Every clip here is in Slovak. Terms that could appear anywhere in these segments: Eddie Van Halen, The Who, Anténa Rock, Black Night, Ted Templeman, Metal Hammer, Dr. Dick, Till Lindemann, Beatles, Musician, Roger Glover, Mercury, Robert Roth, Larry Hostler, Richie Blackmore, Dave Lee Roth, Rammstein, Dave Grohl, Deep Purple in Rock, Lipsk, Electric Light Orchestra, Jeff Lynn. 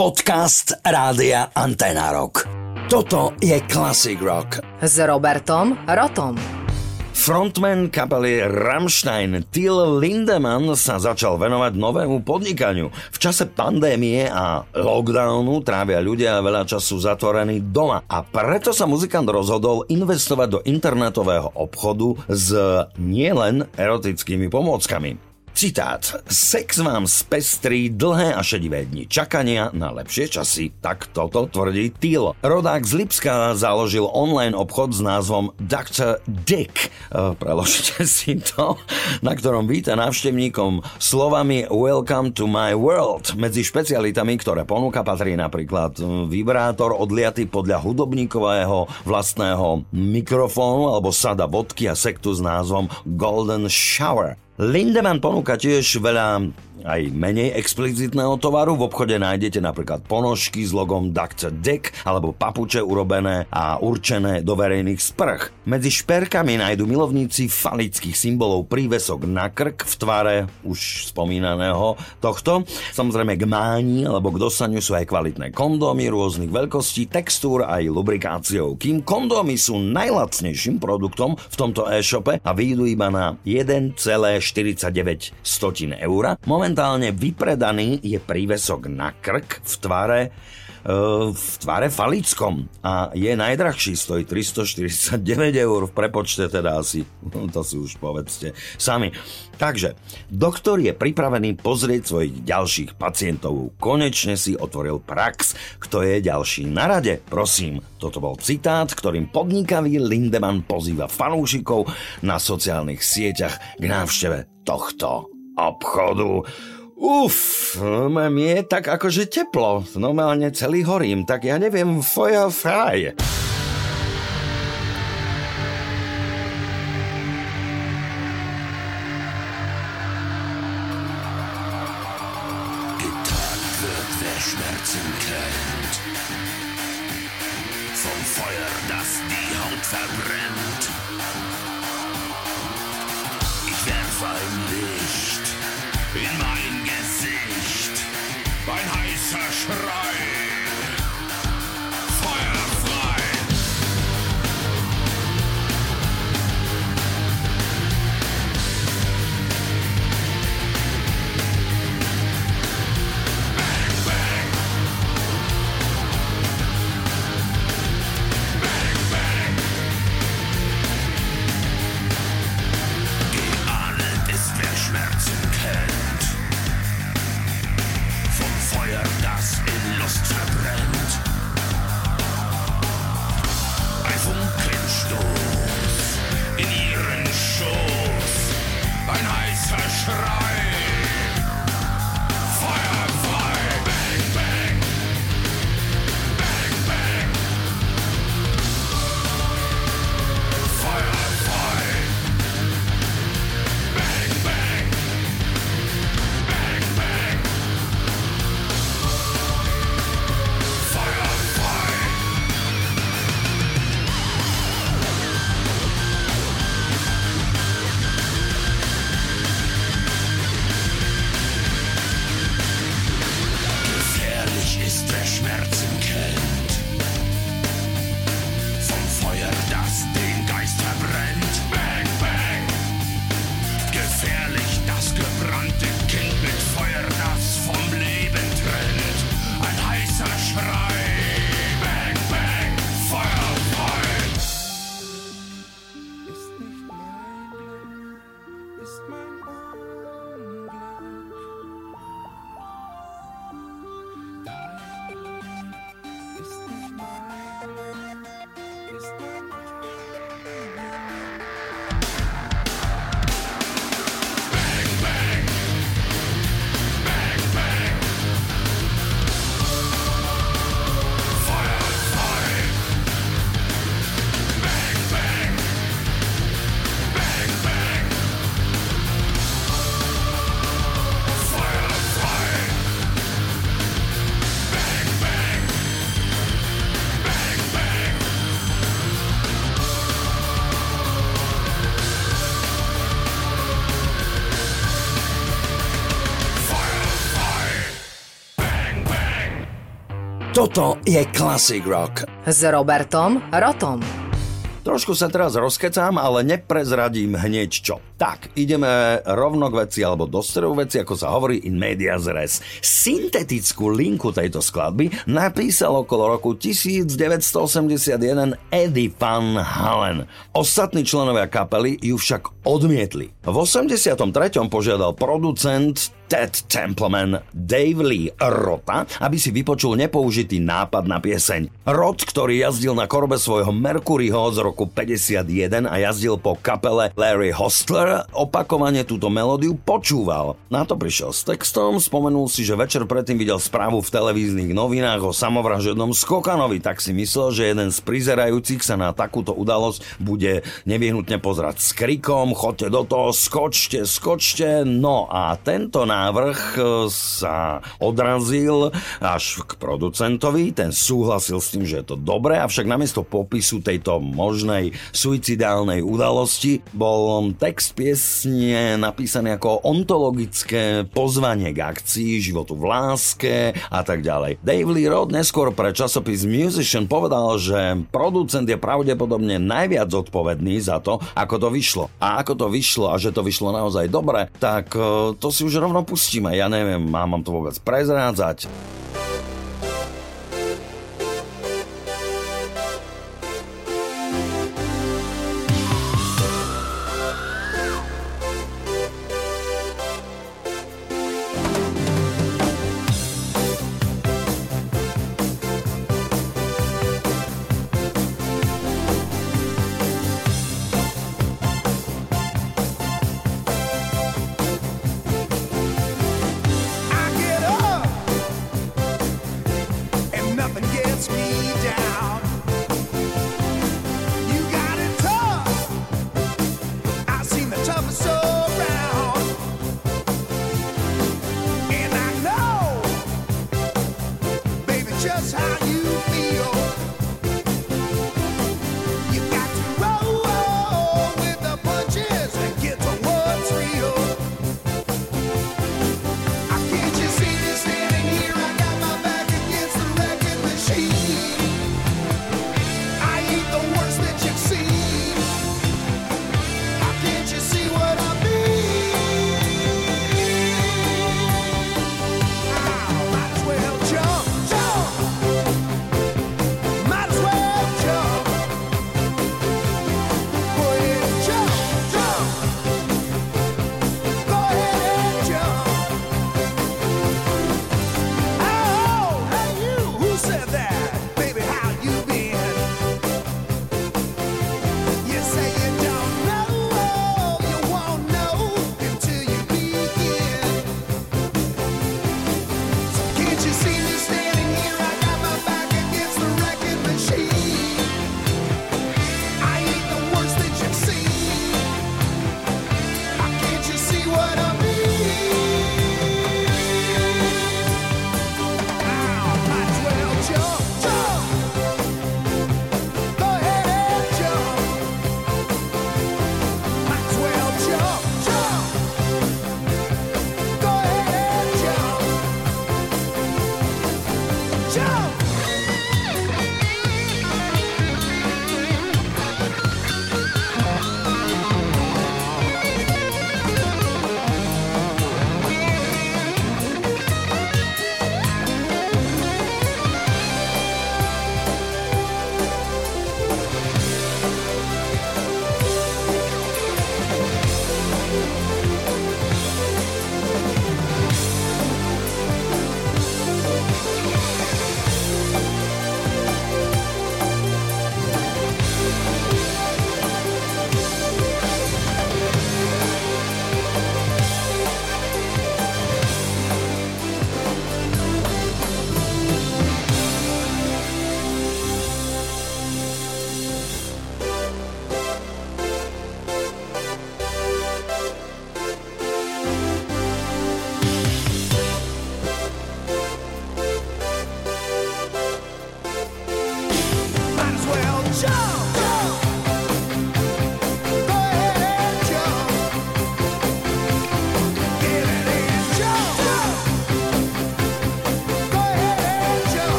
Podcast Rádia Anténa Rock. Toto je Classic Rock. S Robertom Rothom. Frontman kapely Rammstein Till Lindemann sa začal venovať novému podnikaniu. V čase pandémie a lockdownu trávia ľudia veľa času zatvorení doma a preto sa muzikant rozhodol investovať do internetového obchodu s nielen erotickými pomôckami. Citát. Sex vám spestrí dlhé a šedivé dni čakania na lepšie časy. Tak toto tvrdí Till. Rodák z Lipska založil online obchod s názvom Dr. Dick. Preložte si to, na ktorom víta návštevníkom slovami Welcome to my world. Medzi špecialitami, ktoré ponúka, patrí napríklad vibrátor odliaty podľa hudobníkového vlastného mikrofónu alebo sada vodky a sektu s názvom Golden Shower. Lindemann ponúka tiež veľa aj menej explicitného tovaru. V obchode nájdete napríklad ponožky s logom Dr. Dick alebo papuče urobené a určené do verejných sprch. Medzi šperkami nájdu milovníci falických symbolov prívesok na krk v tvare už spomínaného tohto. Samozrejme k mání alebo k dosaniu sú aj kvalitné kondómy rôznych veľkostí, textúr aj lubrikáciou. Kým kondómy sú najlacnejším produktom v tomto e-shope a výjdu iba na 1,49 €. Momentálne vypredaný je prívesok na krk v tvare falickom a je najdrahší, stojí 349 € v prepočte, teda asi, to si už povedzte sami. Takže, doktor je pripravený pozrieť svojich ďalších pacientov. Konečne si otvoril prax. Kto je ďalší na rade? Prosím. Toto bol citát, ktorým podnikavý Lindemann pozýva fanúšikov na sociálnych sieťach k návšteve tohto obchodu. Mne je tak akože teplo. Normálne celý horím, tak ja neviem, feuerfrei. Feuer, das in Luft Toto je Classic Rock. S Robertom Rothom. Trošku sa teraz rozkecám, ale neprezradím hneď čo. Tak, ideme rovno k veci, alebo do stredu veci, ako sa hovorí in medias res. Syntetickú linku tejto skladby napísal okolo roku 1981 Eddie Van Halen. Ostatní členovia kapely ju však odmietli. V 83. požiadal producent Ted Templeman Dave Lee Rotha, aby si vypočul nepoužitý nápad na pieseň. Roth, ktorý jazdil na korbe svojho Mercuryho z roku 51 a jazdil po kapele Larry Hostler, opakovane túto melódiu počúval. Na to prišiel s textom, spomenul si, že večer predtým videl správu v televíznych novinách o samovražednom skokanovi, tak si myslel, že jeden z prizerajúcich sa na takúto udalosť bude nevyhnutne pozerať s krikom: choďte do toho, skočte, skočte. No a tento návrh sa odrazil až k producentovi, ten súhlasil s tým, že je to dobré, avšak namiesto popisu tejto možnej suicidálnej udalosti bol text piesne napísaný ako ontologické pozvanie k akcii, životu v láske a tak ďalej. Dave Lee Roth neskôr pre časopis Musician povedal, že producent je pravdepodobne najviac zodpovedný za to, ako to vyšlo. A ako to vyšlo a že to vyšlo naozaj dobre, tak to si už rovno pustíme. Ja neviem, mám to vôbec prezrádzať.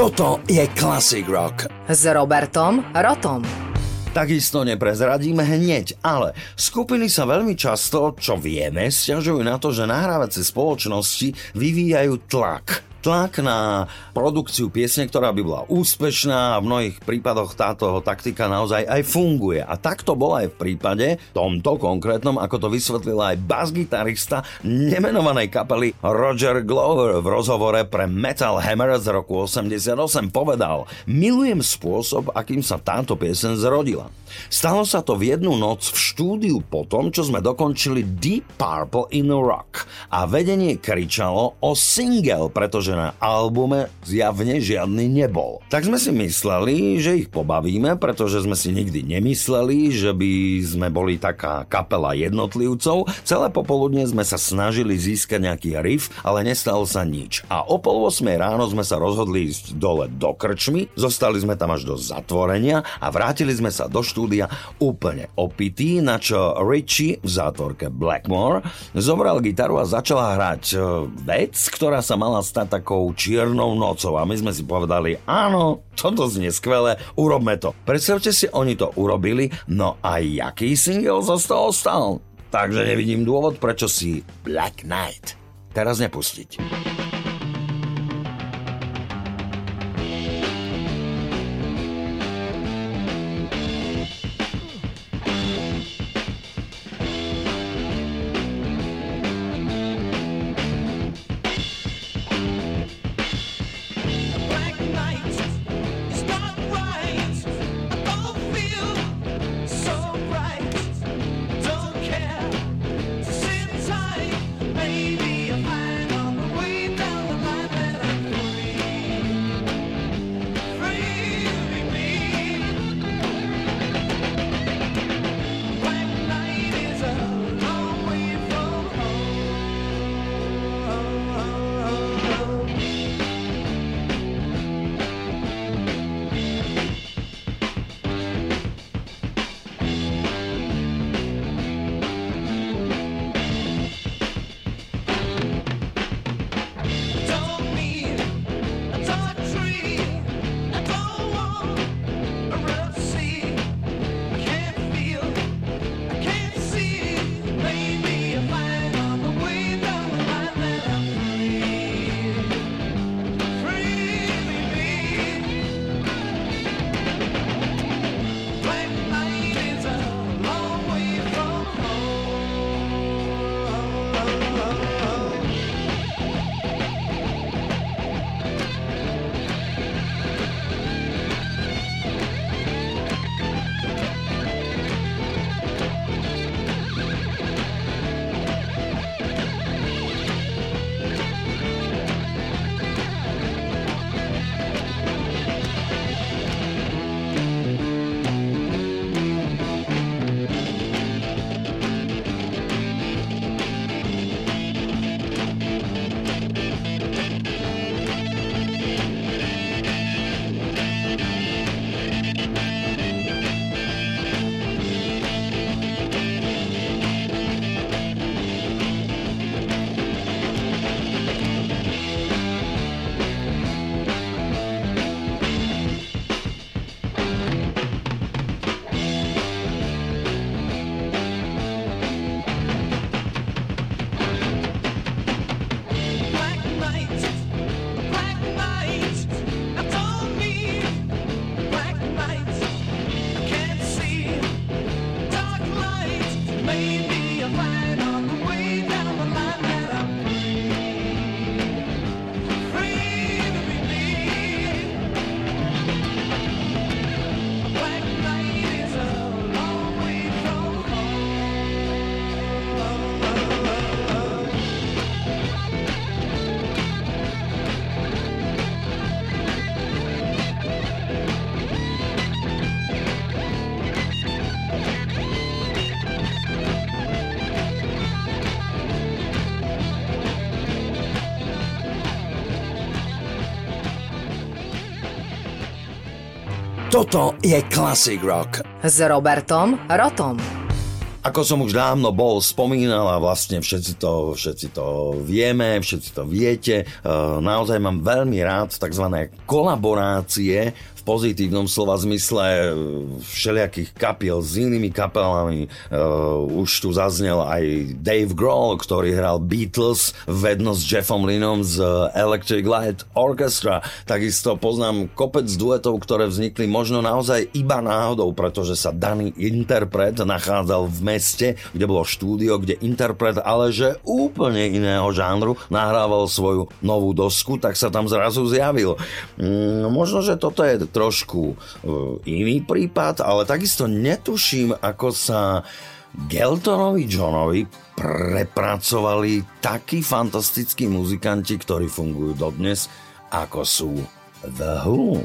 Toto je Classic Rock. S Robertom Rothom. Takisto neprezradíme hneď, ale skupiny sa veľmi často, čo vieme, sťažujú na to, že nahrávacie spoločnosti vyvíjajú tlak. Tlak na produkciu piesne, ktorá by bola úspešná a v mnohých prípadoch táto taktika naozaj aj funguje. A tak to bolo aj v prípade tomto konkrétnom, ako to vysvetlil aj basgitarista nemenovanej kapely Roger Glover v rozhovore pre Metal Hammer z roku 88 povedal: milujem spôsob, akým sa táto pieseň zrodila. Stalo sa to v jednu noc v štúdiu po tom, čo sme dokončili Deep Purple in Rock a vedenie kričalo o single, pretože na albume zjavne žiadny nebol. Tak sme si mysleli, že ich pobavíme, pretože sme si nikdy nemysleli, že by sme boli taká kapela jednotlivcov. Celé popoludne sme sa snažili získať nejaký riff, ale nestalo sa nič. A o 7:30 ráno sme sa rozhodli ísť dole do krčmy, zostali sme tam až do zatvorenia a vrátili sme sa do štúdia úplne opití, na čo Richie v zátvorke Blackmore zobral gitaru a začala hrať vec, ktorá sa mala stať takou čiernou nocou, a my sme si povedali: áno, toto znie skvelé, urobme to. Predstavte si, oni to urobili, no a jaký single zo toho stal? Takže nevidím dôvod, prečo si Black Night teraz nepustiť. Toto je Classic Rock s Robertom Rothom. Ako som už dávno bol spomínal a vlastne všetci to vieme, všetci to viete, naozaj mám veľmi rád tzv. Kolaborácie v pozitívnom slova zmysle všelijakých kapiel s inými kapelami. Už tu zaznel aj Dave Grohl, ktorý hral Beatles vedno s Jeffom Lynnom z Electric Light Orchestra. Takisto poznám kopec duetov, ktoré vznikli možno naozaj iba náhodou, pretože sa daný interpret nachádzal v meste, kde bolo štúdio, kde interpret, ale že úplne iného žánru, nahrával svoju novú dosku, tak sa tam zrazu zjavil. Možno, že toto je trošku iný prípad, ale takisto netuším, ako sa Geltonovi Johnovi prepracovali takí fantastickí muzikanti, ktorí fungujú dodnes, ako sú The Who.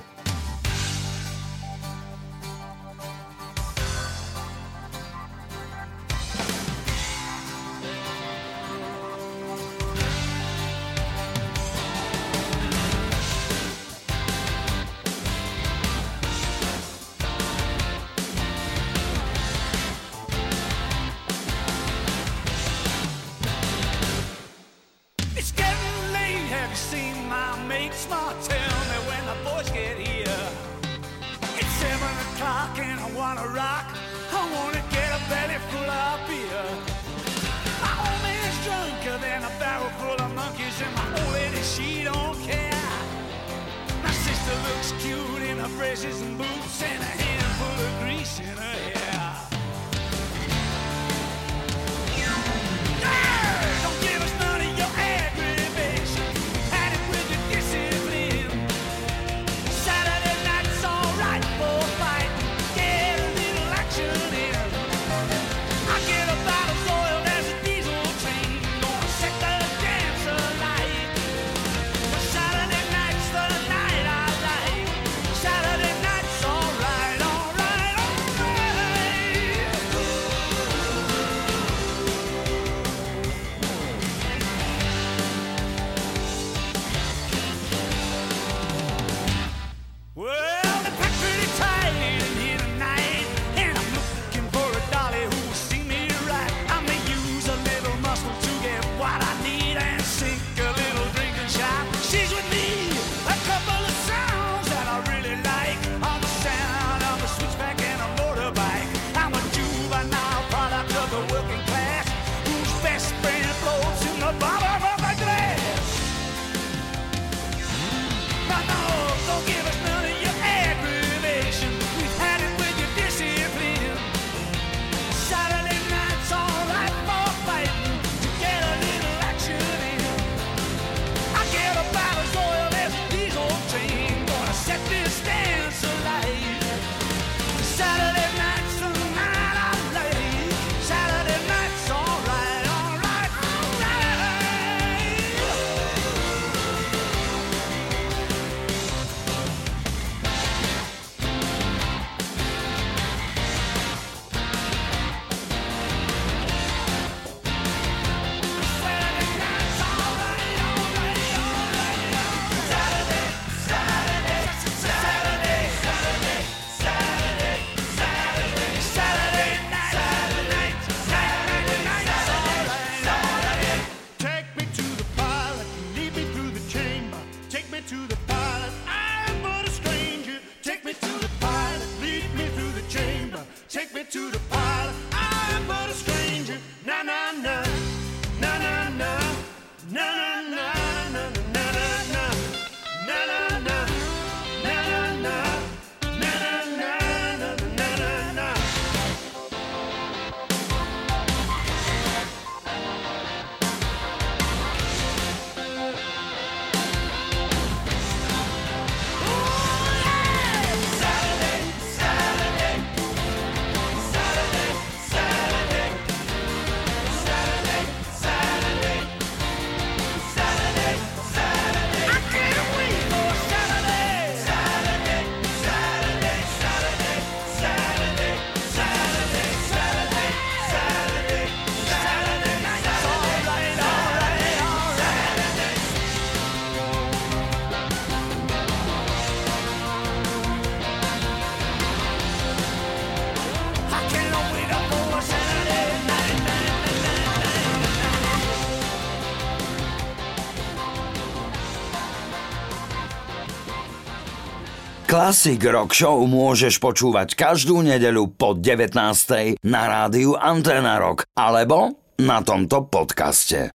Classic Rock Show môžeš počúvať každú nedeľu po 19:00 na rádiu Anténa Rock alebo na tomto podcaste.